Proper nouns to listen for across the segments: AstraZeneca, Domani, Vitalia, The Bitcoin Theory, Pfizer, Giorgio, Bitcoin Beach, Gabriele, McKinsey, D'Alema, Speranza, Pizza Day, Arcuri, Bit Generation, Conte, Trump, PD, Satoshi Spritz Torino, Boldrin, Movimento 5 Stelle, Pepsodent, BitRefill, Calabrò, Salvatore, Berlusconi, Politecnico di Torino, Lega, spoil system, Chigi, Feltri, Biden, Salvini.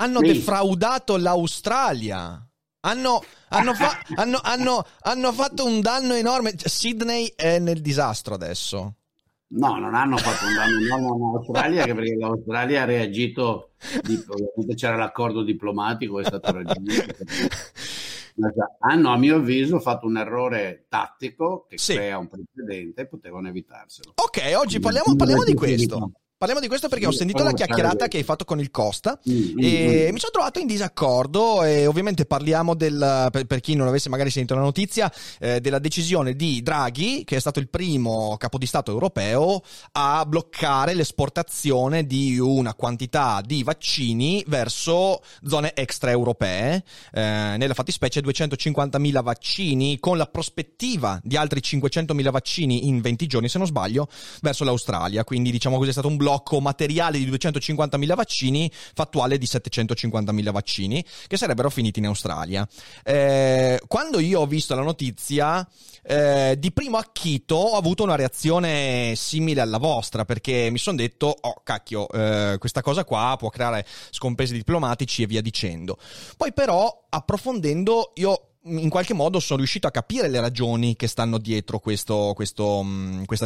Hanno defraudato l'Australia. Hanno fatto un danno enorme. Sydney è nel disastro adesso. No, non hanno fatto un danno enorme all'Australia, perché l'Australia ha reagito. C'era l'accordo diplomatico, è stato raggiunto. Hanno, a mio avviso, fatto un errore tattico che crea un precedente e potevano evitarselo. Ok, oggi parliamo di questo. Parliamo di questo perché ho sentito la chiacchierata che hai fatto con il Costa e mi sono trovato in disaccordo, e ovviamente parliamo per chi non avesse magari sentito la notizia, della decisione di Draghi, che è stato il primo capo di Stato europeo a bloccare l'esportazione di una quantità di vaccini verso zone extraeuropee, nella fattispecie 250.000 vaccini, con la prospettiva di altri 500.000 vaccini in 20 giorni, se non sbaglio, verso l'Australia. Quindi diciamo così è stato un blocco materiale di 250.000 vaccini, fattuale di 750.000 vaccini che sarebbero finiti in Australia. Quando io ho visto la notizia, di primo acchito ho avuto una reazione simile alla vostra, perché mi sono detto questa cosa qua può creare scompensi diplomatici e via dicendo. Poi però, approfondendo, io in qualche modo sono riuscito a capire le ragioni che stanno dietro questa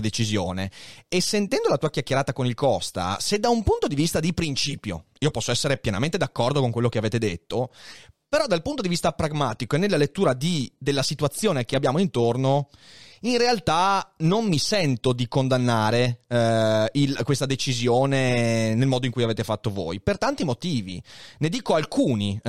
decisione, e sentendo la tua chiacchierata con il Costa, se da un punto di vista di principio io posso essere pienamente d'accordo con quello che avete detto, però dal punto di vista pragmatico e nella lettura della situazione che abbiamo intorno, in realtà non mi sento di condannare questa decisione nel modo in cui avete fatto voi, per tanti motivi. Ne dico alcuni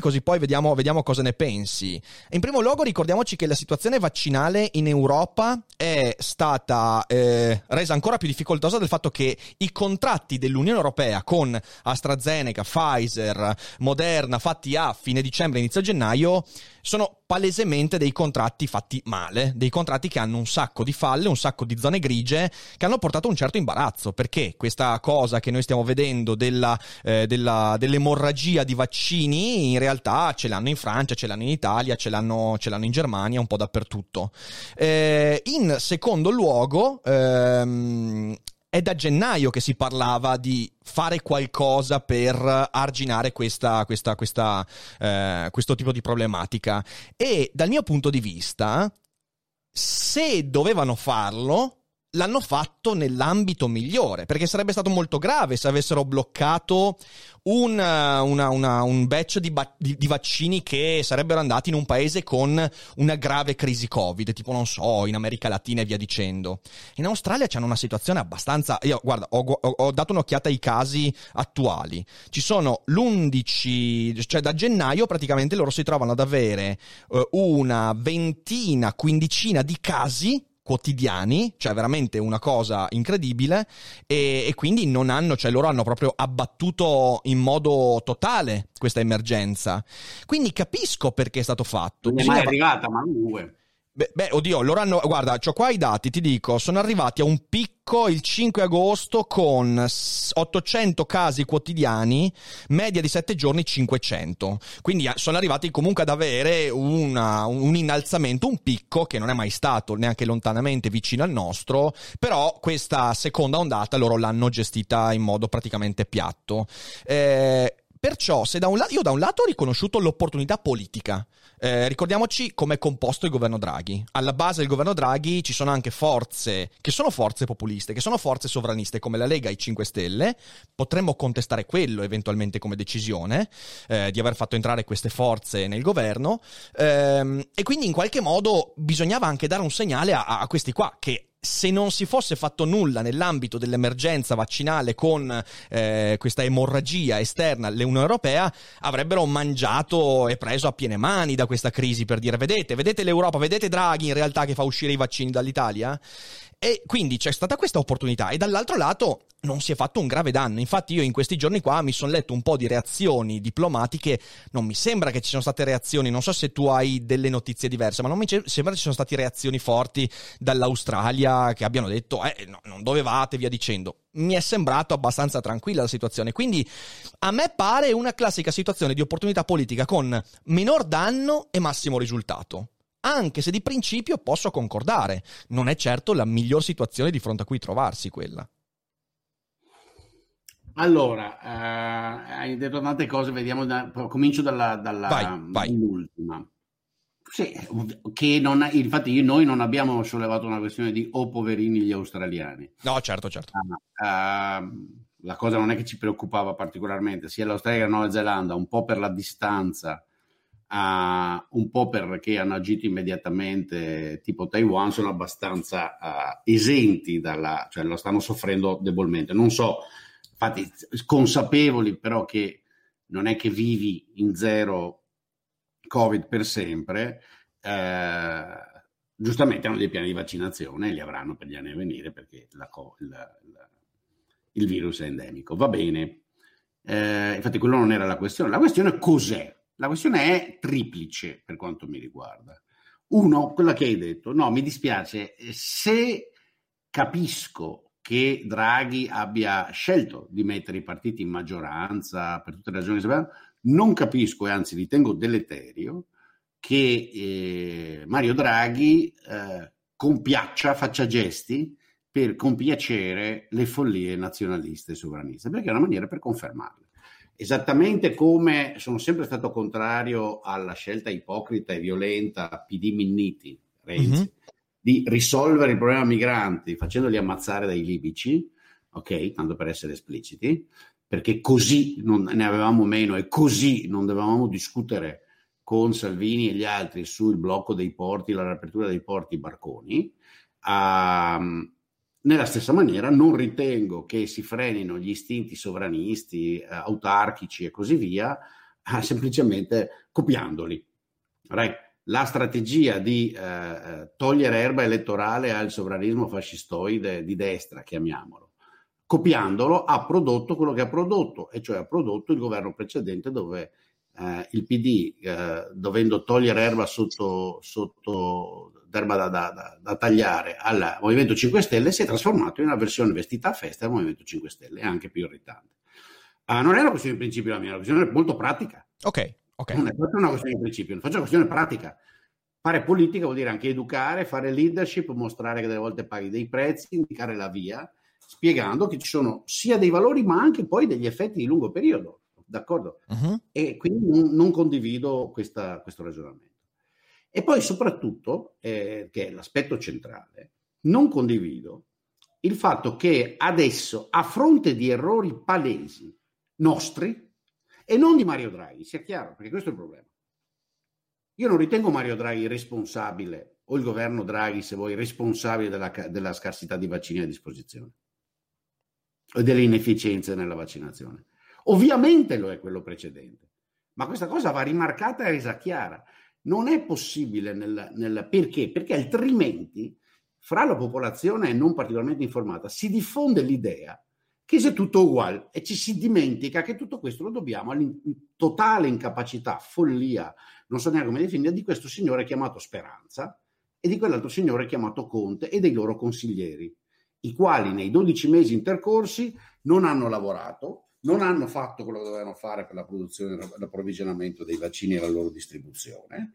così poi vediamo cosa ne pensi. In primo luogo, ricordiamoci che la situazione vaccinale in Europa è stata resa ancora più difficoltosa dal fatto che i contratti dell'Unione Europea con AstraZeneca, Pfizer, Moderna, fatti a fine dicembre, inizio gennaio, sono palesemente dei contratti fatti male, dei contratti che hanno un sacco di falle, un sacco di zone grigie, che hanno portato a un certo imbarazzo, perché questa cosa che noi stiamo vedendo dell'emorragia di vaccini, in realtà ce l'hanno in Francia, ce l'hanno in Italia, ce l'hanno in Germania, un po' dappertutto. In secondo luogo, è da gennaio che si parlava di fare qualcosa per arginare questo tipo di problematica, e dal mio punto di vista, se dovevano farlo, l'hanno fatto nell'ambito migliore, perché sarebbe stato molto grave se avessero bloccato un batch di vaccini che sarebbero andati in un paese con una grave crisi Covid, tipo, non so, in America Latina e via dicendo. In Australia c'hanno una situazione abbastanza... Io, guarda, ho dato un'occhiata ai casi attuali. Ci sono l'11... Cioè, da gennaio praticamente loro si trovano ad avere una ventina, quindicina di casi quotidiani, cioè veramente una cosa incredibile, e quindi non hanno, cioè loro hanno proprio abbattuto in modo totale questa emergenza. Quindi capisco perché è stato fatto. Non è mai arrivata, ma due. Beh, oddio, loro hanno, guarda, c'ho qua i dati, ti dico, sono arrivati a un picco il 5 agosto con 800 casi quotidiani, media di 7 giorni 500, quindi sono arrivati comunque ad avere un innalzamento, un picco che non è mai stato neanche lontanamente vicino al nostro, però questa seconda ondata loro l'hanno gestita in modo praticamente piatto. Perciò, se da un lato ho riconosciuto l'opportunità politica. Ricordiamoci com'è composto il governo Draghi. Alla base del governo Draghi ci sono anche forze che sono forze populiste, che sono forze sovraniste, come la Lega e i 5 Stelle. Potremmo contestare quello eventualmente come decisione, di aver fatto entrare queste forze nel governo, e quindi in qualche modo bisognava anche dare un segnale a questi qua, che se non si fosse fatto nulla nell'ambito dell'emergenza vaccinale con questa emorragia esterna all'Unione Europea, avrebbero mangiato e preso a piene mani da questa crisi, per dire: vedete l'Europa, vedete Draghi in realtà che fa uscire i vaccini dall'Italia? E quindi c'è stata questa opportunità, e dall'altro lato non si è fatto un grave danno. Infatti io in questi giorni qua mi sono letto un po' di reazioni diplomatiche, non mi sembra che ci sono state reazioni, non so se tu hai delle notizie diverse, ma non mi sembra che ci sono state reazioni forti dall'Australia che abbiano detto no, non dovevate, via dicendo. Mi è sembrato abbastanza tranquilla la situazione, quindi a me pare una classica situazione di opportunità politica con minor danno e massimo risultato, anche se di principio posso concordare, non è certo la miglior situazione di fronte a cui trovarsi quella. Allora, hai detto tante cose, vediamo, comincio dalla ultima. Sì, che non ha, infatti noi non abbiamo sollevato una questione di "oh poverini gli australiani". No, certo. La cosa non è che ci preoccupava particolarmente, sia l'Australia che la Nuova Zelanda, un po' per la distanza, un po' perché hanno agito immediatamente, tipo Taiwan, sono abbastanza esenti dalla, cioè lo stanno soffrendo debolmente. Non so, infatti consapevoli però che non è che vivi in zero Covid per sempre, giustamente hanno dei piani di vaccinazione e li avranno per gli anni a venire, perché il virus è endemico, va bene. Infatti quello non era la questione. La questione cos'è? La questione è triplice per quanto mi riguarda. Uno, quella che hai detto, no, mi dispiace, se capisco che Draghi abbia scelto di mettere i partiti in maggioranza per tutte le ragioni che sapevano, non capisco e anzi ritengo deleterio che Mario Draghi compiaccia, faccia gesti per compiacere le follie nazionaliste e sovraniste, perché è una maniera per confermarle. Esattamente come sono sempre stato contrario alla scelta ipocrita e violenta PD Minniti, Renzi, di risolvere il problema migranti facendoli ammazzare dai libici, ok, tanto per essere espliciti, perché così non ne avevamo meno e così non dovevamo discutere con Salvini e gli altri sul blocco dei porti, la riapertura dei porti, barconi. Nella stessa maniera non ritengo che si frenino gli istinti sovranisti, autarchici e così via, semplicemente copiandoli. Right? La strategia di togliere erba elettorale al sovranismo fascistoide di destra, chiamiamolo, copiandolo, ha prodotto quello che ha prodotto, e cioè ha prodotto il governo precedente dove il PD, dovendo togliere erba sotto d'erba da tagliare al Movimento 5 Stelle, si è trasformato in una versione vestita a festa del Movimento 5 Stelle, anche più irritante. Non è una questione di principio la mia, è una questione molto pratica. Okay. Non è una questione di principio, faccio una questione pratica. Fare politica vuol dire anche educare, fare leadership, mostrare che delle volte paghi dei prezzi, indicare la via, spiegando che ci sono sia dei valori ma anche poi degli effetti di lungo periodo, d'accordo? E quindi non condivido questo ragionamento. E poi soprattutto, che è l'aspetto centrale, non condivido il fatto che adesso, a fronte di errori palesi nostri, e non di Mario Draghi, sia chiaro, perché questo è il problema. Io non ritengo Mario Draghi responsabile, o il governo Draghi, se vuoi, responsabile della scarsità di vaccini a disposizione e delle inefficienze nella vaccinazione. Ovviamente lo è quello precedente, ma questa cosa va rimarcata e resa chiara. Non è possibile perché? Perché altrimenti fra la popolazione non particolarmente informata si diffonde l'idea che sia tutto uguale e ci si dimentica che tutto questo lo dobbiamo totale incapacità, follia, non so neanche come definire, di questo signore chiamato Speranza e di quell'altro signore chiamato Conte e dei loro consiglieri, i quali nei 12 mesi intercorsi non hanno lavorato, non hanno fatto quello che dovevano fare per la produzione, l'approvvigionamento dei vaccini e la loro distribuzione,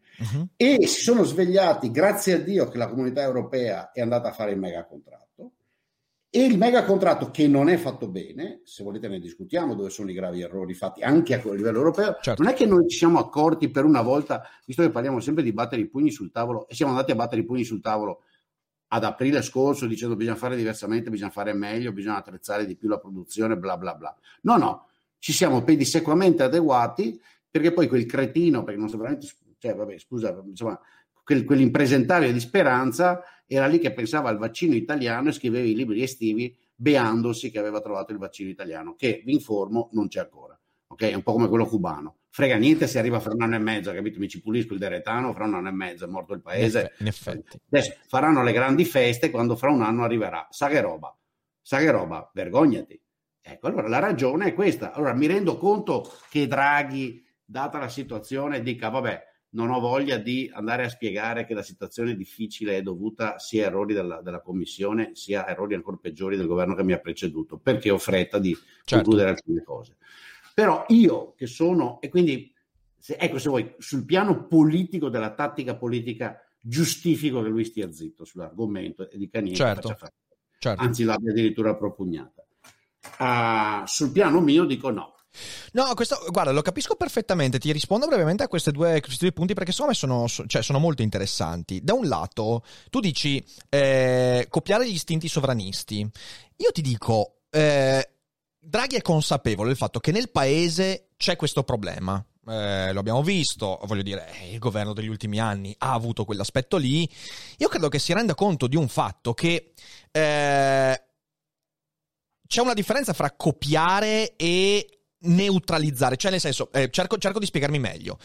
e si sono svegliati grazie a Dio che la Comunità Europea è andata a fare il mega contratto. E il mega contratto che non è fatto bene, se volete ne discutiamo dove sono i gravi errori fatti anche a livello europeo, certo. Non è che noi ci siamo accorti per una volta, visto che parliamo sempre di battere i pugni sul tavolo, e siamo andati a battere i pugni sul tavolo ad aprile scorso dicendo bisogna fare diversamente, bisogna fare meglio, bisogna attrezzare di più la produzione, bla bla bla. No, ci siamo pedissequamente adeguati, perché poi quel cretino, perché non so veramente, cioè vabbè, scusa, insomma, quell'impresentabile di Speranza era lì che pensava al vaccino italiano e scriveva i libri estivi beandosi che aveva trovato il vaccino italiano, che vi informo non c'è ancora, ok? È un po' come quello cubano, frega niente se arriva fra 1 anno e mezzo, capito? Mi ci pulisco il deretano, fra 1 anno e mezzo è morto il paese. In effetti. Adesso faranno le grandi feste quando fra 1 anno arriverà, sa che roba, vergognati. Ecco, allora la ragione è questa. Allora mi rendo conto che Draghi, data la situazione, dica vabbè, non ho voglia di andare a spiegare che la situazione difficile è dovuta sia a errori della Commissione, sia a errori ancora peggiori del governo che mi ha preceduto, perché ho fretta di concludere alcune cose. Però io che sono, e quindi se vuoi, sul piano politico della tattica politica giustifico che lui stia zitto sull'argomento e dica niente, faccia fare. Certo. Anzi l'abbia addirittura propugnata. Sul piano mio dico no. No, questo, guarda, lo capisco perfettamente. Ti rispondo brevemente a questi due punti, perché secondo me sono molto interessanti. Da un lato, tu dici copiare gli istinti sovranisti. Io ti dico, Draghi è consapevole del fatto che nel paese c'è questo problema. Lo abbiamo visto, voglio dire, il governo degli ultimi anni ha avuto quell'aspetto lì. Io credo che si renda conto di un fatto che c'è una differenza fra copiare e neutralizzare, cioè nel senso, cerco di spiegarmi meglio,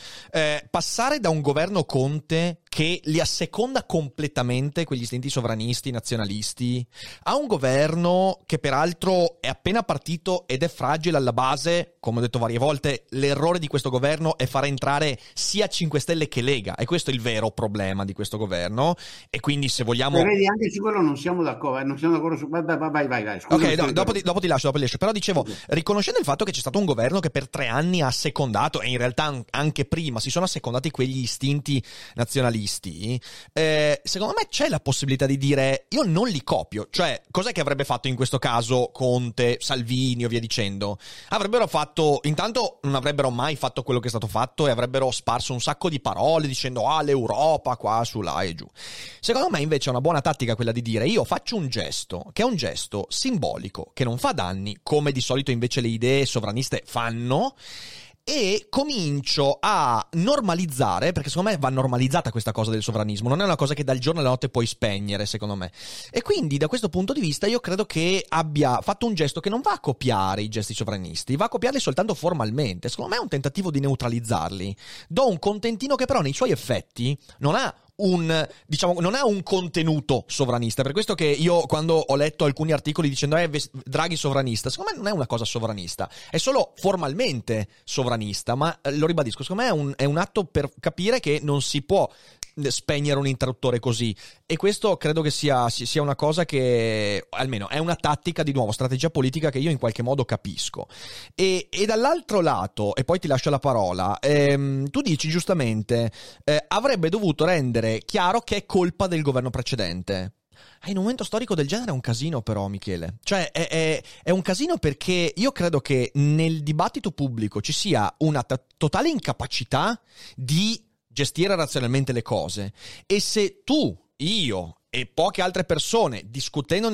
passare da un governo Conte che li asseconda completamente quegli istinti sovranisti, nazionalisti, a un governo che peraltro è appena partito ed è fragile alla base. Come ho detto varie volte, l'errore di questo governo è far entrare sia 5 Stelle che Lega, e questo è il vero problema di questo governo, e quindi se vogliamo... Vedi, anche su quello non siamo d'accordo su... Vai. Scusa, ok, dopo ti lascio, però dicevo, riconoscendo il fatto che c'è stato un governo che per 3 anni ha assecondato, e in realtà anche prima si sono assecondati quegli istinti nazionalisti, secondo me c'è la possibilità di dire io non li copio. Cioè, cos'è che avrebbe fatto in questo caso Conte, Salvini o via dicendo? Avrebbero fatto, intanto non avrebbero mai fatto quello che è stato fatto, e avrebbero sparso un sacco di parole dicendo l'Europa qua, su, là e giù. Secondo me invece è una buona tattica quella di dire io faccio un gesto, che è un gesto simbolico, che non fa danni, come di solito invece le idee sovraniste fanno, e comincio a normalizzare, perché secondo me va normalizzata questa cosa del sovranismo, non è una cosa che dal giorno alla notte puoi spegnere, secondo me. E quindi da questo punto di vista io credo che abbia fatto un gesto che non va a copiare i gesti sovranisti, va a copiarli soltanto formalmente. Secondo me è un tentativo di neutralizzarli. Do un contentino che però nei suoi effetti non ha un contenuto sovranista. Per questo che io, quando ho letto alcuni articoli dicendo Draghi sovranista, secondo me non è una cosa sovranista, è solo formalmente sovranista, ma lo ribadisco, secondo me è un atto per capire che non si può spegnere un interruttore così, e questo credo che sia una cosa che almeno è una tattica, di nuovo strategia politica, che io in qualche modo capisco. E dall'altro lato, e poi ti lascio la parola, tu dici giustamente avrebbe dovuto rendere chiaro che è colpa del governo precedente. In un momento storico del genere è un casino, però, Michele. Cioè è un casino, perché io credo che nel dibattito pubblico ci sia una totale incapacità di gestire razionalmente le cose. E se tu, io e poche altre persone, discutendo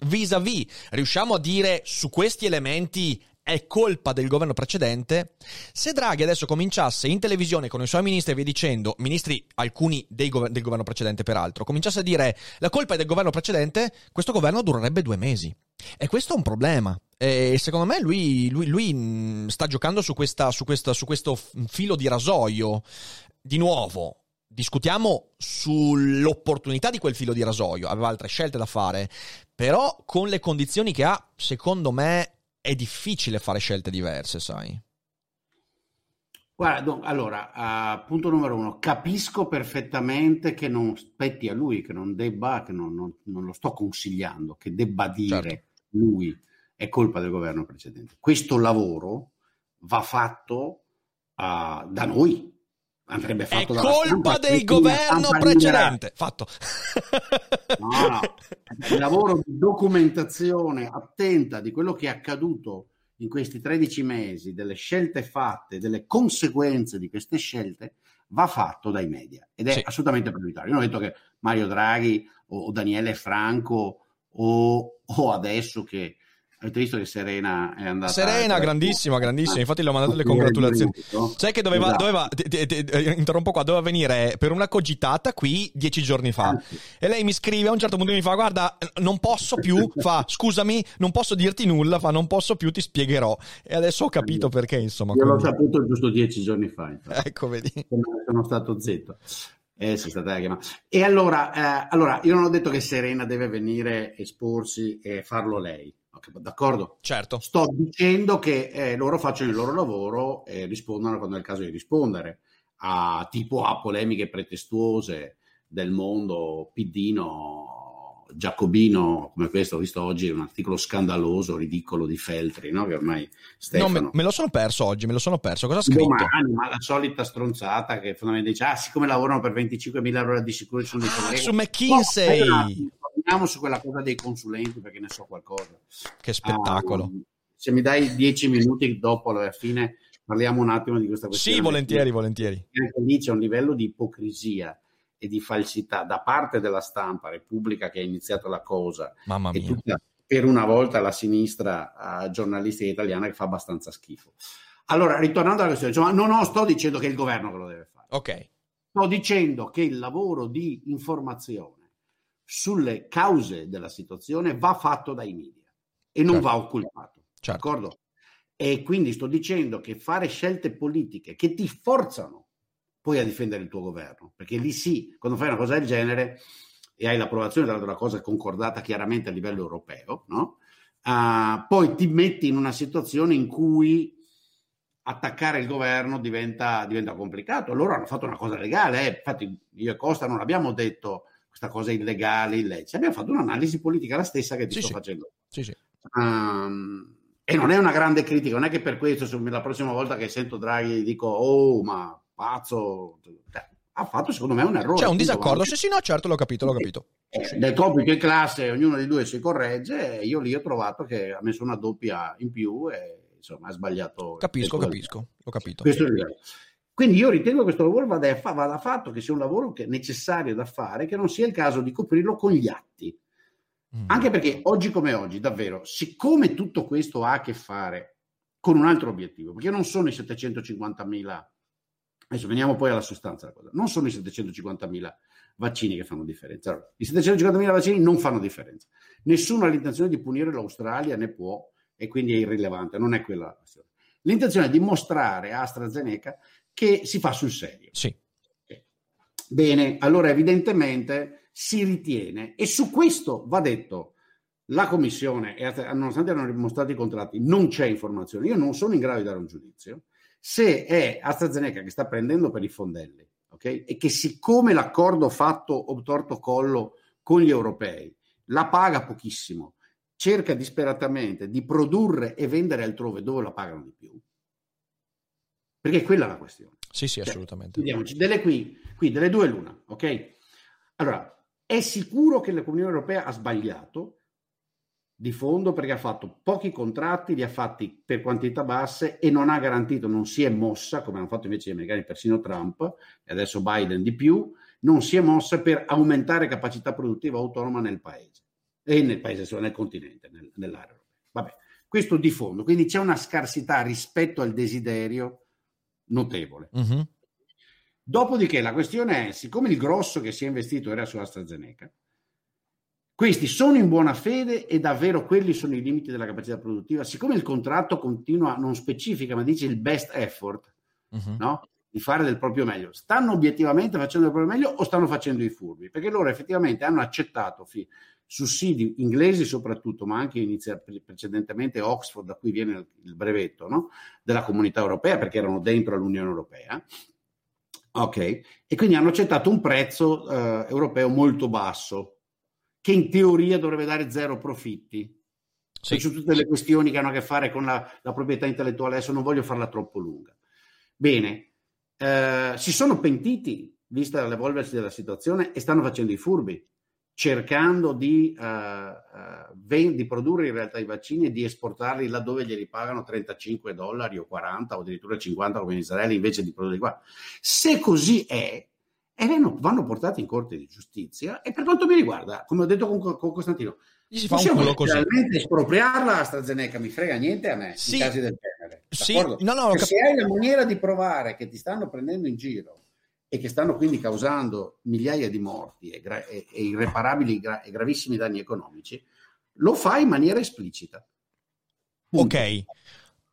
vis-à-vis, riusciamo a dire su questi elementi è colpa del governo precedente, se Draghi adesso cominciasse in televisione con i suoi ministri e via dicendo, ministri alcuni del governo precedente peraltro, cominciasse a dire la colpa è del governo precedente, questo governo durerebbe 2 mesi. E questo è un problema. E secondo me lui sta giocando su questo filo di rasoio. Di nuovo, discutiamo sull'opportunità di quel filo di rasoio, aveva altre scelte da fare, però con le condizioni che ha, secondo me è difficile fare scelte diverse, sai? Guarda, allora, punto numero 1, capisco perfettamente che non spetti a lui, che non debba, che non lo sto consigliando, che debba dire lui è colpa del governo precedente. Questo lavoro va fatto da noi. Andrebbe fatto dalla stampa, del governo precedente. Fatto. No. Il lavoro di documentazione attenta di quello che è accaduto in questi 13 mesi, delle scelte fatte, delle conseguenze di queste scelte, va fatto dai media. Ed è assolutamente prioritario. Io non ho detto che Mario Draghi o Daniele Franco o adesso che... Avete visto che Serena è andata... Serena, grandissima, infatti le ho mandato le congratulazioni. Sai che doveva interrompo qua, doveva venire per una cogitata qui 10 giorni fa. E lei mi scrive, a un certo punto mi fa, guarda, non posso più, scusami, non posso dirti nulla, non posso più, ti spiegherò. E adesso ho capito perché, insomma. Io l'ho saputo giusto 10 giorni fa. Infatti. Ecco, vedi. Sono stato zitto. Sì, stata la chiamata. E allora, io non ho detto che Serena deve venire esporsi e farlo lei. Okay, d'accordo, certo. Sto dicendo che loro facciano il loro lavoro e rispondano quando è il caso di rispondere a, tipo a polemiche pretestuose del mondo piddino, giacobino, come questo. Ho visto oggi un articolo scandaloso, ridicolo di Feltri, no? Che ormai Stefano... No, me lo sono perso oggi, me lo sono perso. Cosa ha scritto? Domani, ma la solita stronzata che fondamentalmente dice, ah, siccome lavorano per 25.000 ore di sicuro sono su McKinsey. No, su quella cosa dei consulenti, perché ne so qualcosa. Che spettacolo. Se mi dai 10 minuti dopo alla fine parliamo un attimo di questa questione. Sì, volentieri, volentieri. Anche lì c'è un livello di ipocrisia e di falsità da parte della stampa, Repubblica che ha iniziato la cosa. Mamma mia. E tutta, per una volta, la sinistra giornalistica italiana che fa abbastanza schifo. Allora, ritornando alla questione, insomma, no, sto dicendo che è il governo che lo deve fare. Ok. Sto dicendo che il lavoro di informazione sulle cause della situazione va fatto dai media e non, certo, va occultato, certo, d'accordo? E quindi sto dicendo che fare scelte politiche che ti forzano poi a difendere il tuo governo, perché lì sì, quando fai una cosa del genere e hai l'approvazione della cosa concordata chiaramente a livello europeo, no? Poi ti metti in una situazione in cui attaccare il governo diventa complicato. Loro hanno fatto una cosa legale, infatti io e Costa non abbiamo detto questa cosa illegale, illecita. Abbiamo fatto un'analisi politica, la stessa che ti sto facendo. Sì, sì. E non è una grande critica, non è che per questo la prossima volta che sento Draghi dico oh ma pazzo, ha fatto secondo me un errore. C'è un disaccordo, sì, no, certo, l'ho capito. Sì. Nel compito in classe ognuno dei due si corregge, io lì ho trovato che ha messo una doppia in più e insomma ha sbagliato. Capisco, ho capito. Questo è il livello. Quindi io ritengo che questo lavoro vada fatto, che sia un lavoro che è necessario da fare, che non sia il caso di coprirlo con gli atti. Anche perché oggi come oggi, davvero, siccome tutto questo ha a che fare con un altro obiettivo, perché non sono i 750.000, adesso veniamo poi alla sostanza della cosa, non sono i 750.000 vaccini che fanno differenza. Allora, i 750.000 vaccini non fanno differenza. Nessuno ha l'intenzione di punire l'Australia, ne può, e quindi è irrilevante, non è quella la questione. L'intenzione è di mostrare a AstraZeneca che si fa sul serio. Sì. Bene, allora evidentemente si ritiene, e su questo va detto, la Commissione, nonostante hanno mostrato i contratti, non c'è informazione, io non sono in grado di dare un giudizio, se è AstraZeneca che sta prendendo per i fondelli, ok? E che siccome l'accordo fatto o torto collo con gli europei la paga pochissimo, cerca disperatamente di produrre e vendere altrove dove la pagano di più, perché quella è la questione. Sì, assolutamente. Vediamoci, qui delle due l'una, ok? Allora, è sicuro che l'Unione Europea ha sbagliato di fondo perché ha fatto pochi contratti, li ha fatti per quantità basse e non ha garantito, non si è mossa, come hanno fatto invece gli americani, persino Trump, e adesso Biden di più, non si è mossa per aumentare capacità produttiva autonoma nel paese, e nel continente, nell'area europea. Vabbè, questo di fondo. Quindi c'è una scarsità rispetto al desiderio notevole. Uh-huh. Dopodiché la questione è, siccome il grosso che si è investito era su AstraZeneca, questi sono in buona fede e davvero quelli sono i limiti della capacità produttiva, siccome il contratto continua, non specifica, ma dice il best effort, uh-huh, no? Di fare del proprio meglio. Stanno obiettivamente facendo del proprio meglio o stanno facendo i furbi? Perché loro effettivamente hanno accettato sussidi inglesi soprattutto, ma anche precedentemente Oxford, da cui viene il brevetto, no? Della Comunità Europea, perché erano dentro all'Unione Europea, ok? E quindi hanno accettato un prezzo europeo molto basso, che in teoria dovrebbe dare zero profitti. Sì. Su tutte le questioni che hanno a che fare con la proprietà intellettuale, adesso non voglio farla troppo lunga. Bene, si sono pentiti, vista l'evolversi della situazione, e stanno facendo i furbi, cercando di produrre in realtà i vaccini e di esportarli laddove glieli pagano $35 o 40 o addirittura 50 come in Israele, invece di produrli qua. Se così è, vanno portati in Corte di Giustizia e per quanto mi riguarda, come ho detto con Costantino, si fa un culo così. Espropriarla AstraZeneca, mi frega niente a me, sì, in casi del genere. Sì. No, se hai la maniera di provare che ti stanno prendendo in giro e che stanno quindi causando migliaia di morti e irreparabili e gravissimi danni economici, lo fa in maniera esplicita. Punto. Ok,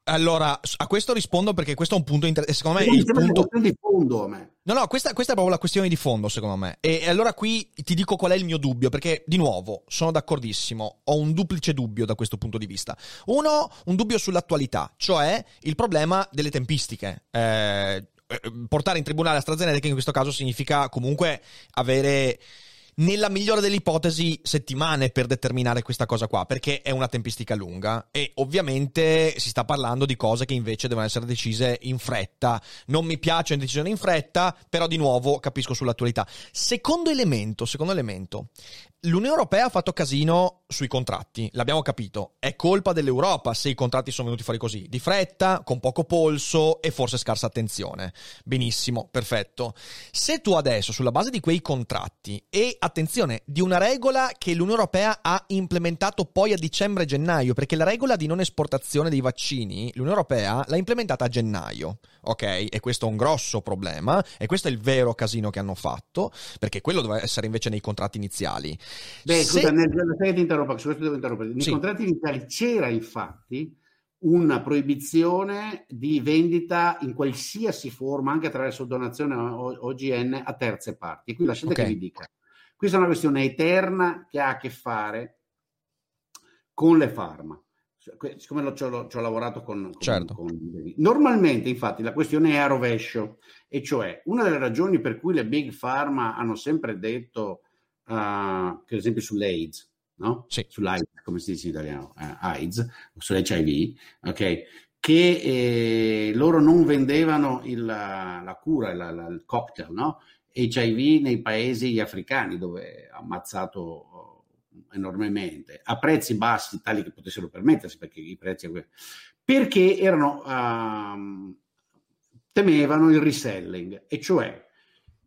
Allora, a questo rispondo perché questo è un punto interessante. Secondo me è il punto di fondo a me. No, questa è proprio la questione di fondo, secondo me. E allora qui ti dico qual è il mio dubbio, perché, di nuovo, sono d'accordissimo. Ho un duplice dubbio da questo punto di vista. Uno, un dubbio sull'attualità, cioè il problema delle tempistiche. Portare in tribunale AstraZeneca, che in questo caso significa comunque avere, nella migliore delle ipotesi, settimane per determinare questa cosa qua, perché è una tempistica lunga e ovviamente si sta parlando di cose che invece devono essere decise in fretta. Non mi piace una decisione in fretta, però di nuovo capisco sull'attualità. Secondo elemento, l'Unione Europea ha fatto casino sui contratti, l'abbiamo capito. È colpa dell'Europa se i contratti sono venuti fuori così, di fretta, con poco polso e forse scarsa attenzione. Benissimo, perfetto. Se tu adesso, sulla base di quei contratti e, attenzione, di una regola che l'Unione Europea ha implementato poi a dicembre e gennaio, perché la regola di non esportazione dei vaccini, l'Unione Europea l'ha implementata a gennaio, ok? E questo è un grosso problema, e questo è il vero casino che hanno fatto, perché quello doveva essere invece nei contratti iniziali. Beh, scusa, devo interrompere. Nei contratti iniziali c'era infatti una proibizione di vendita in qualsiasi forma, anche attraverso donazione OGN, a terze parti. Qui lasciate che vi dica. Questa è una questione eterna che ha a che fare con le farma. Siccome ci ho lavorato con, certo, con... Normalmente, infatti, la questione è a rovescio. E cioè, una delle ragioni per cui le big pharma hanno sempre detto... che ad esempio sull'AIDS, no? Sì. Sull'AIDS, come si dice in italiano, AIDS, sull'HIV, ok? Che loro non vendevano la cura, il cocktail, no? HIV nei paesi africani, dove ha ammazzato enormemente, a prezzi bassi, tali che potessero permettersi, perché i prezzi, perché erano temevano il reselling, e cioè,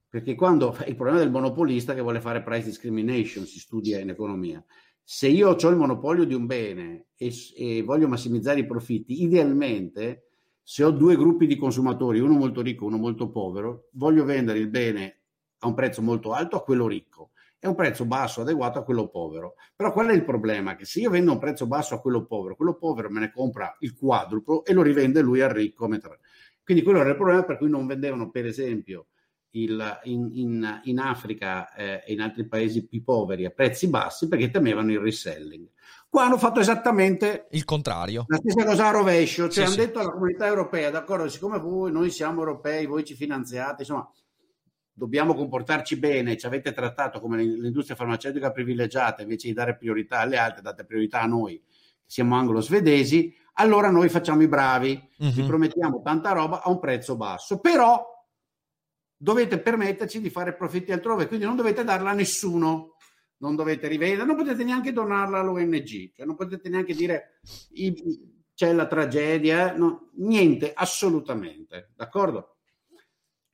perché quando il problema del monopolista che vuole fare price discrimination, si studia in economia, se io ho il monopolio di un bene e voglio massimizzare i profitti, idealmente, se ho due gruppi di consumatori, uno molto ricco e uno molto povero, voglio vendere il bene a un prezzo molto alto a quello ricco e a un prezzo basso adeguato a quello povero. Però qual è il problema? Che se io vendo a un prezzo basso a quello povero me ne compra il quadruplo e lo rivende lui al ricco. Quindi quello era il problema per cui non vendevano, per esempio, in Africa e in altri paesi più poveri a prezzi bassi, perché temevano il reselling. Qua hanno fatto esattamente il contrario, la stessa cosa a rovescio, cioè sì, hanno detto alla comunità europea: d'accordo, siccome noi siamo europei, voi ci finanziate, insomma dobbiamo comportarci bene, ci avete trattato come l'industria farmaceutica privilegiata, invece di dare priorità alle altre date priorità a noi, siamo anglo-svedesi, allora noi facciamo i bravi, vi promettiamo tanta roba a un prezzo basso, però dovete permetterci di fare profitti altrove, quindi non dovete darla a nessuno, non dovete rivendere, non potete neanche donarla all'ONG, cioè non potete neanche dire c'è la tragedia, no, niente, assolutamente, d'accordo?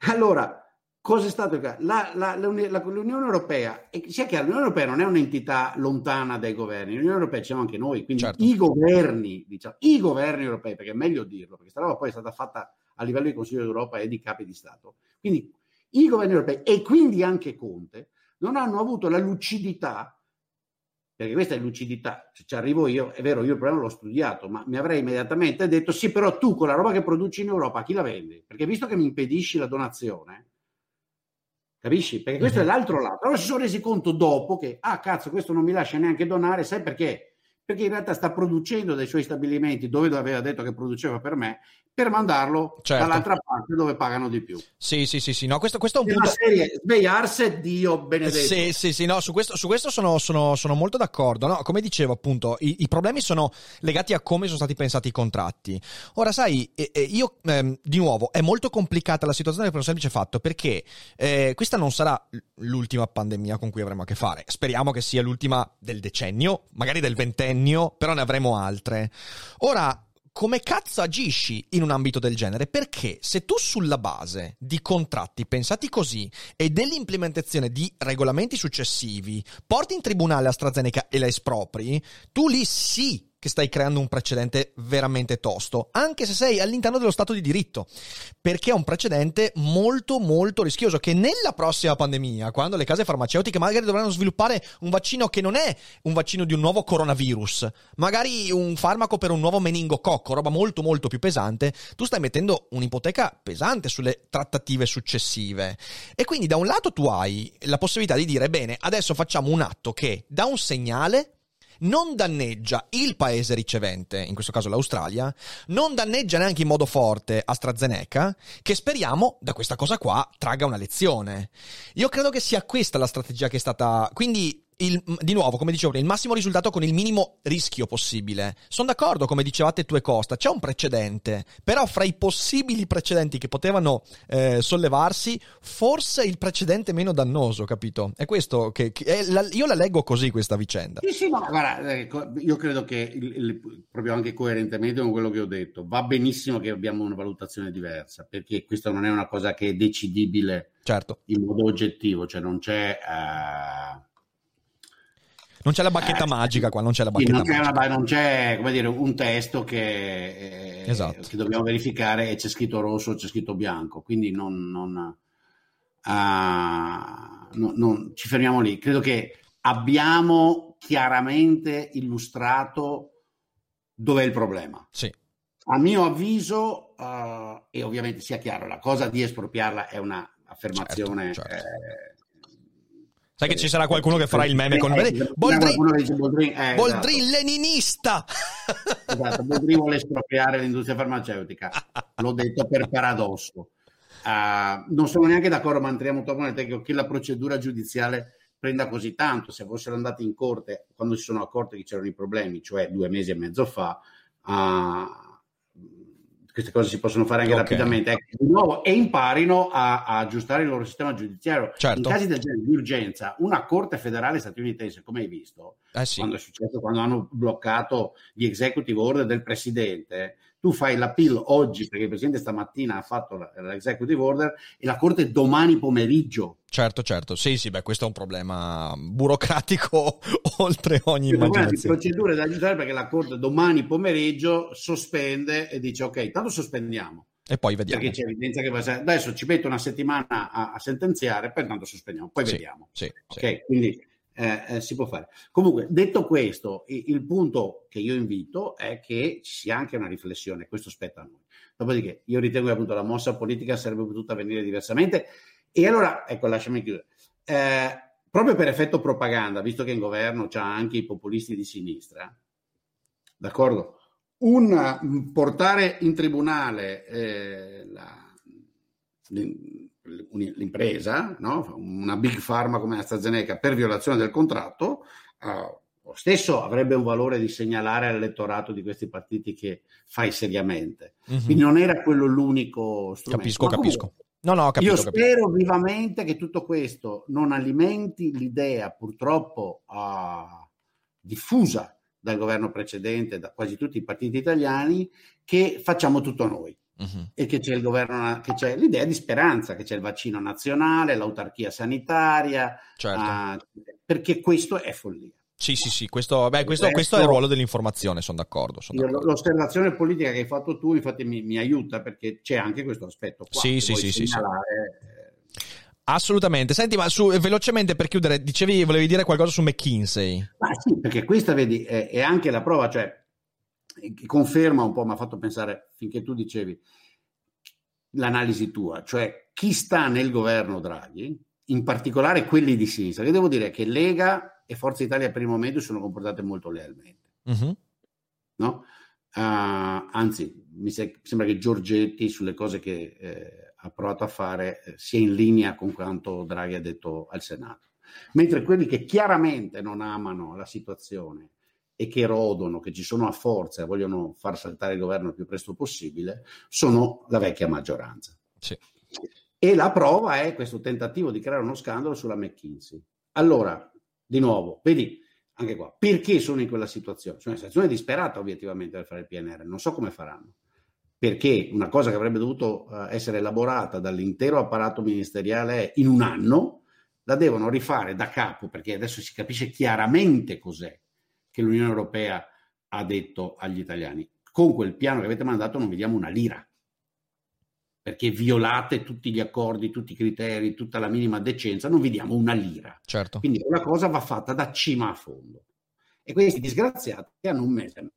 Allora, cosa è stato? L'Unione Europea, e sia chiaro, l'Unione Europea non è un'entità lontana dai governi, l'Unione Europea siamo anche noi, quindi certo, i governi europei, perché è meglio dirlo, perché questa roba poi è stata fatta a livello di Consiglio d'Europa e di capi di Stato. Quindi i governi europei, e quindi anche Conte, non hanno avuto la lucidità, perché questa è lucidità, cioè, ci arrivo io, è vero, io il problema l'ho studiato, ma mi avrei immediatamente detto: sì, però tu con la roba che produci in Europa, a chi la vendi? Perché visto che mi impedisci la donazione, capisci? Perché questo è l'altro lato. Allora si sono resi conto dopo che, cazzo, questo non mi lascia neanche donare, sai perché? Perché in realtà sta producendo dai suoi stabilimenti, dove aveva detto che produceva per me, per mandarlo, certo, dall'altra parte dove pagano di più. Sì, no, questo è un punto... Svegliarsi, Dio benedetto. Sì, no, su questo sono molto d'accordo, no? Come dicevo, appunto, i problemi sono legati a come sono stati pensati i contratti. Ora, sai, io, di nuovo, è molto complicata la situazione per un semplice fatto, perché questa non sarà l'ultima pandemia con cui avremo a che fare. Speriamo che sia l'ultima del decennio, magari del ventennio, però ne avremo altre. Ora, come cazzo agisci in un ambito del genere? Perché se tu, sulla base di contratti pensati così e dell'implementazione di regolamenti successivi, porti in tribunale AstraZeneca e la espropri, tu lì sì che stai creando un precedente veramente tosto, anche se sei all'interno dello Stato di diritto, perché è un precedente molto molto rischioso che nella prossima pandemia, quando le case farmaceutiche magari dovranno sviluppare un vaccino che non è un vaccino di un nuovo coronavirus, magari un farmaco per un nuovo meningococco, roba molto molto più pesante, tu stai mettendo un'ipoteca pesante sulle trattative successive. E quindi da un lato tu hai la possibilità di dire: bene, adesso facciamo un atto che dà un segnale, non danneggia il paese ricevente, in questo caso l'Australia, non danneggia neanche in modo forte AstraZeneca, che speriamo da questa cosa qua tragga una lezione. Io credo che sia questa la strategia che è stata... Quindi, di nuovo, come dicevo, il massimo risultato con il minimo rischio possibile. Sono d'accordo, come dicevate tu e Costa, c'è un precedente, però fra i possibili precedenti che potevano sollevarsi, forse il precedente meno dannoso, capito? È questo che è io la leggo così questa vicenda. Sì, ma guarda, io credo che proprio anche coerentemente con quello che ho detto, va benissimo che abbiamo una valutazione diversa, perché questa non è una cosa che è decidibile, certo, in modo oggettivo, cioè non c'è... Non c'è la bacchetta magica qua, non c'è la bacchetta magica. Non c'è, come dire, un testo che, esatto, che dobbiamo verificare e c'è scritto rosso, c'è scritto bianco, quindi non ci fermiamo lì. Credo che abbiamo chiaramente illustrato dov'è il problema. Sì. A mio avviso, e ovviamente sia chiaro, la cosa di espropriarla è una affermazione... Certo. Sai che ci sarà qualcuno che farà il meme con Boldrin, esatto, leninista. Esatto, Boldrin vuole espropriare l'industria farmaceutica. L'ho detto per paradosso. Non sono neanche d'accordo, ma entriamo attorno al tecnico, che la procedura giudiziale prenda così tanto. Se fossero andati in corte, quando si sono accorti che c'erano i problemi, cioè 2 mesi e mezzo fa, queste cose si possono fare anche rapidamente, di nuovo, e imparino a aggiustare il loro sistema giudiziario. Certo. In casi del genere di urgenza, una corte federale statunitense, come hai visto, sì, quando è successo, quando hanno bloccato gli executive order del presidente, tu fai l'appeal oggi, perché il presidente stamattina ha fatto l'executive order, e la corte domani pomeriggio. Certo, sì, beh, questo è un problema burocratico oltre ogni immaginazione. Procedure da aggiustare, perché la corte domani pomeriggio sospende e dice: ok, tanto sospendiamo. E poi vediamo. Perché c'è evidenza che adesso ci metto una settimana a sentenziare, pertanto sospendiamo, poi vediamo. Sì. Quindi si può fare. Comunque, detto questo, il punto che io invito è che ci sia anche una riflessione, questo spetta a noi. Dopodiché, io ritengo che appunto la mossa politica sarebbe potuta venire diversamente, e allora, ecco, lasciami chiudere. Proprio per effetto propaganda, visto che in governo c'ha anche i populisti di sinistra, d'accordo? Portare in tribunale l'impresa, no? Una big pharma come AstraZeneca, per violazione del contratto, lo stesso avrebbe un valore di segnalare all'elettorato di questi partiti che fai seriamente. Mm-hmm. Quindi non era quello l'unico strumento. Capisco. Io spero vivamente che tutto questo non alimenti l'idea purtroppo diffusa dal governo precedente, da quasi tutti i partiti italiani, che facciamo tutto noi. Uh-huh. E che c'è il governo, che c'è l'idea di Speranza, che c'è il vaccino nazionale, l'autarchia sanitaria, certo, perché questo è follia. Sì, questo è il ruolo dell'informazione, sono d'accordo. L'osservazione politica che hai fatto tu, infatti, mi aiuta, perché c'è anche questo aspetto qua. Sì. Assolutamente. Senti, ma velocemente per chiudere, volevi dire qualcosa su McKinsey? Ma sì, perché questa, vedi, è anche la prova, cioè conferma un po', mi ha fatto pensare finché tu dicevi l'analisi tua, cioè chi sta nel governo Draghi, in particolare quelli di sinistra, che devo dire che Lega e Forza Italia per il momento sono comportate molto lealmente, no? Anzi, mi sembra che Giorgetti sulle cose che ha provato a fare sia in linea con quanto Draghi ha detto al Senato, mentre quelli che chiaramente non amano la situazione e che rodono, che ci sono a forza e vogliono far saltare il governo il più presto possibile, sono la vecchia maggioranza. Sì. E la prova è questo tentativo di creare uno scandalo sulla McKinsey. Allora, di nuovo, vedi, anche qua, perché sono in quella situazione? Sono in una situazione disperata, obiettivamente, per fare il PNR. Non so come faranno, perché una cosa che avrebbe dovuto essere elaborata dall'intero apparato ministeriale in un anno, la devono rifare da capo, perché adesso si capisce chiaramente cos'è che l'Unione Europea ha detto agli italiani: con quel piano che avete mandato non vi diamo una lira, perché violate tutti gli accordi, tutti i criteri, tutta la minima decenza, non vi diamo una lira. Certo. Quindi una cosa va fatta da cima a fondo. E questi disgraziati hanno un mese.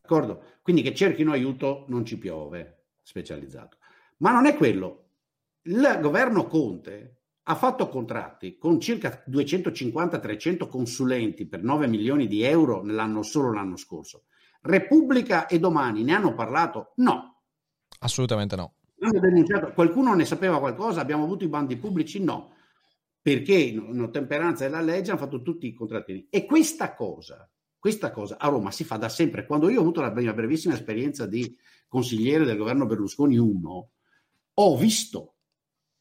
D'accordo? Quindi che cerchino aiuto non ci piove, specializzato. Ma non è quello. Il governo Conte ha fatto contratti con circa 250-300 consulenti per 9 milioni di euro nell'anno, solo l'anno scorso. Repubblica e Domani ne hanno parlato? No. Assolutamente no. Hanno denunciato. Qualcuno ne sapeva qualcosa? Abbiamo avuto i bandi pubblici? No. Perché in ottemperanza della legge hanno fatto tutti i contratti. E questa cosa a Roma si fa da sempre. Quando io ho avuto la mia brevissima esperienza di consigliere del governo Berlusconi 1, ho visto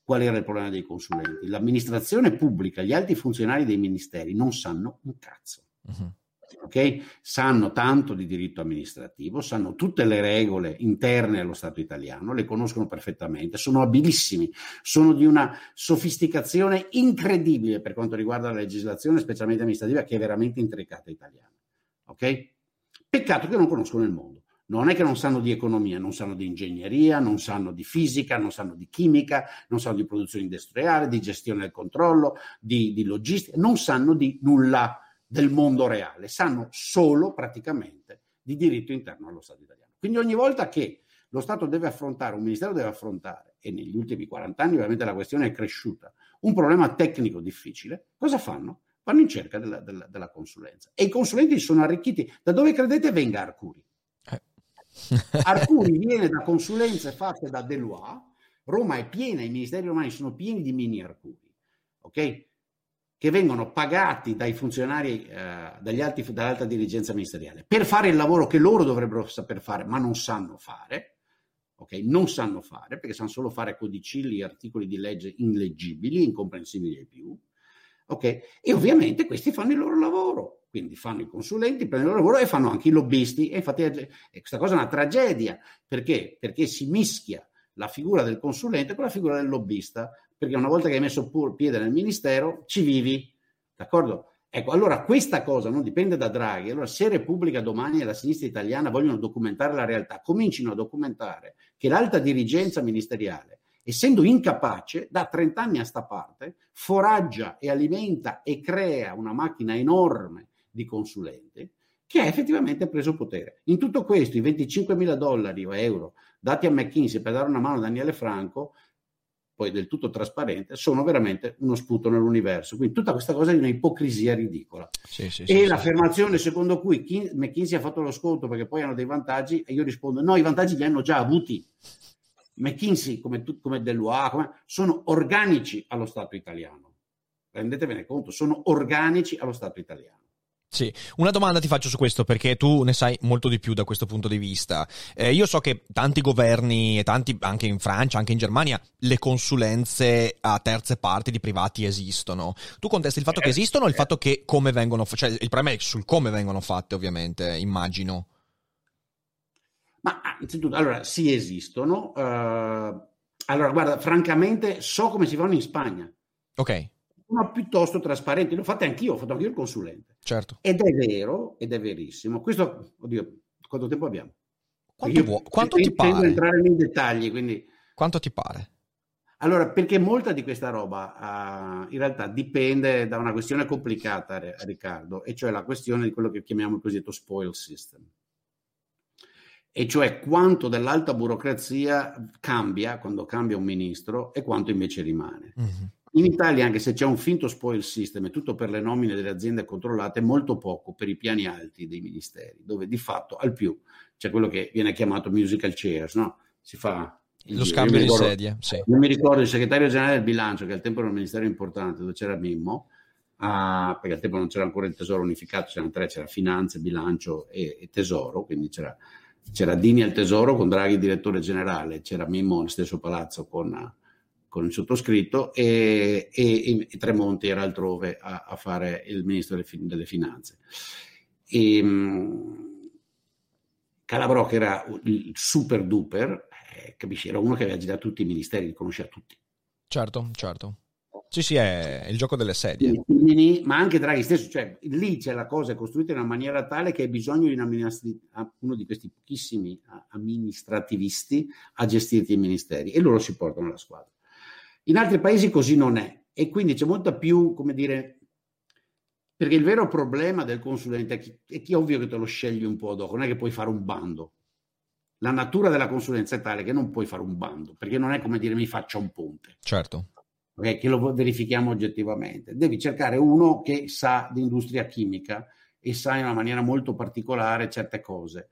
qual era il problema dei consulenti. L'amministrazione pubblica, gli alti funzionari dei ministeri non sanno un cazzo. Uh-huh. Okay? Sanno tanto di diritto amministrativo, sanno tutte le regole interne allo Stato italiano, le conoscono perfettamente, sono abilissimi, sono di una sofisticazione incredibile per quanto riguarda la legislazione, specialmente amministrativa, che è veramente intricata italiana. Okay? Peccato che non conoscono il mondo. Non è che non sanno di economia, non sanno di ingegneria, non sanno di fisica, non sanno di chimica, non sanno di produzione industriale, di gestione del controllo, di logistica, non sanno di nulla del mondo reale, sanno solo praticamente di diritto interno allo Stato italiano. Quindi ogni volta che lo Stato deve affrontare, un ministero deve affrontare, e negli ultimi 40 anni ovviamente la questione è cresciuta, un problema tecnico difficile, cosa fanno? Vanno in cerca della consulenza. E i consulenti sono arricchiti. Da dove credete venga Arcuri? Arcuri viene da consulenze fatte da Delois. Roma è piena, i ministeri romani sono pieni di mini Arcuri, ok? Che vengono pagati dai funzionari, dall'alta dirigenza ministeriale, per fare il lavoro che loro dovrebbero saper fare, ma non sanno fare, ok? Non sanno fare, perché sanno solo fare codicilli, articoli di legge illeggibili, incomprensibili e più, ok? E ovviamente questi fanno il loro lavoro. Quindi fanno i consulenti, prendono il loro lavoro e fanno anche i lobbisti. E infatti questa cosa è una tragedia. Perché? Perché si mischia la figura del consulente con la figura del lobbista. Perché una volta che hai messo piede nel ministero, ci vivi. D'accordo? Ecco, allora questa cosa non dipende da Draghi. Allora se Repubblica, Domani e la sinistra italiana vogliono documentare la realtà, comincino a documentare che l'alta dirigenza ministeriale, essendo incapace, da 30 anni a sta parte, foraggia e alimenta e crea una macchina enorme di consulenti che ha effettivamente preso potere. In tutto questo i $25,000 o euro dati a McKinsey per dare una mano a Daniele Franco, poi del tutto trasparente, sono veramente uno sputo nell'universo. Quindi tutta questa cosa è di un'ipocrisia ridicola. Sì, l'affermazione secondo cui McKinsey ha fatto lo sconto perché poi hanno dei vantaggi, e io rispondo: no, i vantaggi li hanno già avuti. McKinsey, come Delois, sono organici allo Stato italiano. Rendetevene conto, sono organici allo Stato italiano. Sì, una domanda ti faccio su questo, perché tu ne sai molto di più da questo punto di vista. Io so che tanti governi, e tanti anche in Francia, anche in Germania, le consulenze a terze parti di privati esistono. Tu contesti il fatto che esistono, il fatto che come vengono, cioè il problema è sul come vengono fatte, ovviamente, immagino. Ma innanzitutto, allora, sì, esistono. Allora, guarda, francamente so come si fanno in Spagna. Ok. Sono piuttosto trasparenti, ho fatto anch'io il consulente. Certo. Ed è vero, ed è verissimo. Questo, oddio, quanto tempo abbiamo? Quanto ti pare? Non entrare nei dettagli, quindi... Quanto ti pare? Allora, perché molta di questa roba in realtà dipende da una questione complicata, Riccardo, e cioè la questione di quello che chiamiamo il cosiddetto spoil system. E cioè quanto dell'alta burocrazia cambia quando cambia un ministro e quanto invece rimane. Mm-hmm. In Italia, anche se c'è un finto spoil system, è tutto per le nomine delle aziende controllate, molto poco per i piani alti dei ministeri, dove di fatto al più c'è quello che viene chiamato musical chairs, no? Si fa lo scambio di sedie. Sì. Non mi ricordo il segretario generale del bilancio, che al tempo era un ministero importante, dove c'era Mimmo, perché al tempo non c'era ancora il tesoro unificato, c'erano tre, c'era finanze, bilancio e tesoro, quindi c'era Dini al tesoro con Draghi direttore generale, c'era Mimmo nel stesso palazzo con il sottoscritto e Tremonti era altrove a fare il ministro delle finanze. Calabrò, che era il super duper, capisci, era uno che aveva girato tutti i ministeri, li conosceva tutti. Certo. Sì, è il gioco delle sedie. Ma anche Draghi stesso, cioè lì c'è la cosa costruita in una maniera tale che hai bisogno di uno di questi pochissimi amministrativisti a gestirti i ministeri, e loro si portano la squadra. In altri paesi così non è, e quindi c'è molta più, come dire, perché il vero problema del consulente è ovvio che te lo scegli un po' dopo, non è che puoi fare un bando. La natura della consulenza è tale che non puoi fare un bando, perché non è come dire mi faccia un ponte. Certo. Okay, che lo verifichiamo oggettivamente. Devi cercare uno che sa di industria chimica e sa in una maniera molto particolare certe cose.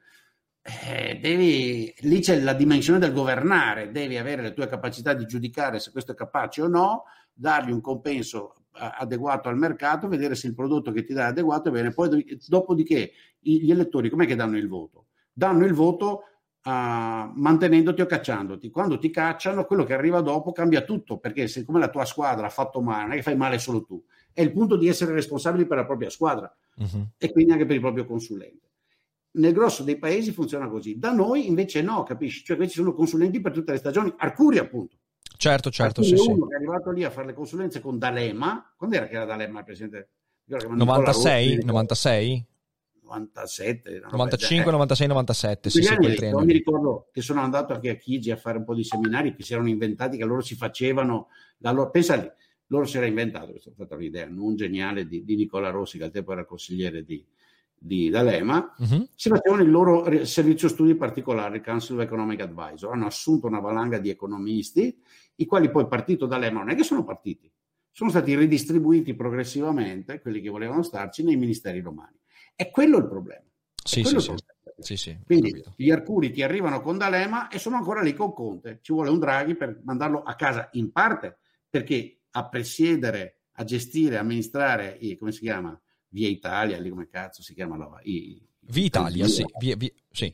Lì c'è la dimensione del governare, devi avere le tue capacità di giudicare se questo è capace o no, dargli un compenso adeguato al mercato, vedere se il prodotto che ti dà è adeguato, e bene. Poi, dopodiché, gli elettori com'è che danno il voto? Danno il voto mantenendoti o cacciandoti. Quando ti cacciano, quello che arriva dopo cambia tutto, perché siccome la tua squadra ha fatto male, non è che fai male solo tu, è il punto di essere responsabili per la propria squadra, uh-huh, e quindi anche per il proprio consulente. Nel grosso dei paesi funziona così, da noi invece no, capisci? Cioè questi sono consulenti per tutte le stagioni, Arcuri appunto. Certo, Arcuri, sì. Uno che è arrivato lì a fare le consulenze con D'Alema, quando era che era D'Alema il presidente? 96? 97, 95, 96, 97, sì, mi ricordo che sono andato anche a Chigi a fare un po' di seminari che si erano inventati, che loro si facevano pensali, loro si era inventato, questa è stata un'idea non geniale di Nicola Rossi, che al tempo era consigliere di D'Alema, uh-huh, si facevano il loro servizio studi particolare, il Council of Economic Advisor, hanno assunto una valanga di economisti, i quali poi partito D'Alema non è che sono partiti, sono stati ridistribuiti progressivamente, quelli che volevano starci, nei ministeri romani. È quello il problema. Sì. Quindi gli Arcuri ti arrivano con D'Alema e sono ancora lì con Conte. Ci vuole un Draghi per mandarlo a casa, in parte perché a presiedere, a gestire, amministrare, come si chiama? Via Italia, lì come cazzo si chiama? Via Italia, sì. Sì.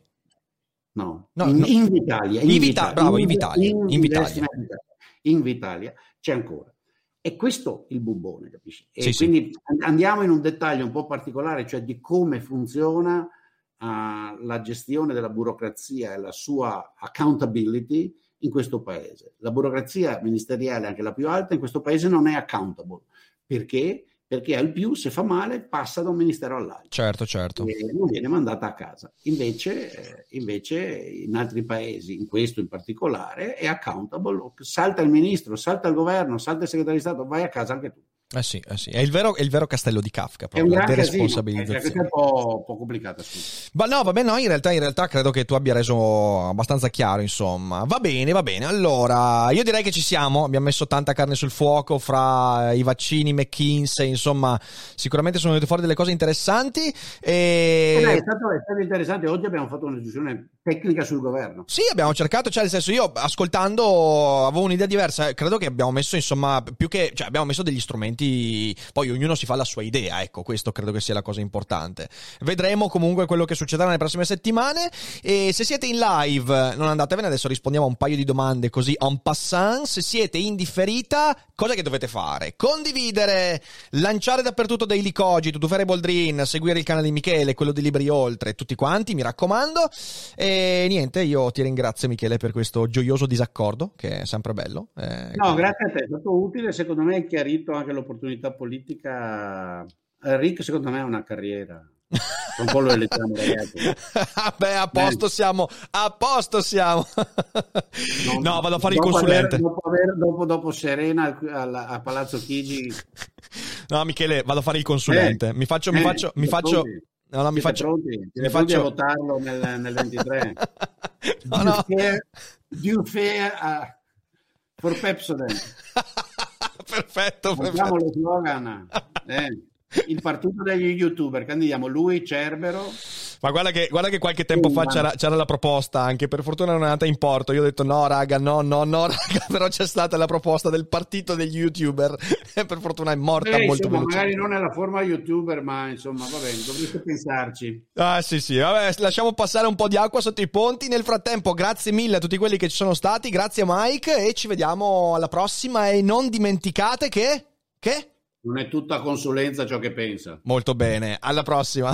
No. In Vitalia c'è ancora. E questo il bubbone, capisci? Quindi andiamo in un dettaglio un po' particolare, cioè di come funziona la gestione della burocrazia e la sua accountability in questo paese. La burocrazia ministeriale, anche la più alta, in questo paese non è accountable. Perché? Perché al più, se fa male, passa da un ministero all'altro. Certo. E non viene mandata a casa. Invece, in altri paesi, in questo in particolare, è accountable. Salta il ministro, salta il governo, salta il segretario di Stato, vai a casa anche tu. Eh sì. È il vero castello di Kafka, proprio, la deresponsabilizzazione. È un po' complicata. Ma no, vabbè, no, in realtà credo che tu abbia reso abbastanza chiaro, insomma. Va bene. Allora, io direi che ci siamo, abbiamo messo tanta carne sul fuoco fra i vaccini, McKinsey, insomma, sicuramente sono venute fuori delle cose interessanti. È stato interessante, oggi abbiamo fatto una discussione tecnica sul governo. Sì, abbiamo cercato, cioè nel senso, io ascoltando avevo un'idea diversa, credo che abbiamo messo, insomma, più che, cioè abbiamo messo degli strumenti, poi ognuno si fa la sua idea, ecco, questo credo che sia la cosa importante. Vedremo comunque quello che succederà nelle prossime settimane, e se siete in live non andatevene, adesso rispondiamo a un paio di domande così en passant. Se siete in differita, cosa che dovete fare? Condividere, lanciare dappertutto dei licogi, tutufare Boldrin, seguire il canale di Michele, quello di Libri Oltre, tutti quanti, mi raccomando. E niente, io ti ringrazio Michele per questo gioioso disaccordo che è sempre bello. Grazie a te, è stato utile, secondo me è chiarito anche l'opportunità politica. Rick secondo me è una carriera, un po' lo eleggiamo ragazzi. Beh, a posto siamo. No, vado a fare il consulente dopo Serena a Palazzo Chigi. No Michele, vado a fare il consulente. Mi faccio a votarlo nel 23. No. For Pepsodent. Perfetto. Facciamo lo slogan. Il partito degli youtuber, candidiamo lui, Cerbero. Ma guarda che qualche tempo fa c'era la proposta, anche per fortuna non è andata in porto. Io ho detto no raga, però c'è stata la proposta del partito degli youtuber e per fortuna è morta molto veloce. Magari non è la forma youtuber, ma insomma va bene, dovreste pensarci. Sì, vabbè, lasciamo passare un po' di acqua sotto i ponti. Nel frattempo grazie mille a tutti quelli che ci sono stati, grazie a Mike e ci vediamo alla prossima, e non dimenticate che non è tutta consulenza ciò che pensa. Molto bene, alla prossima.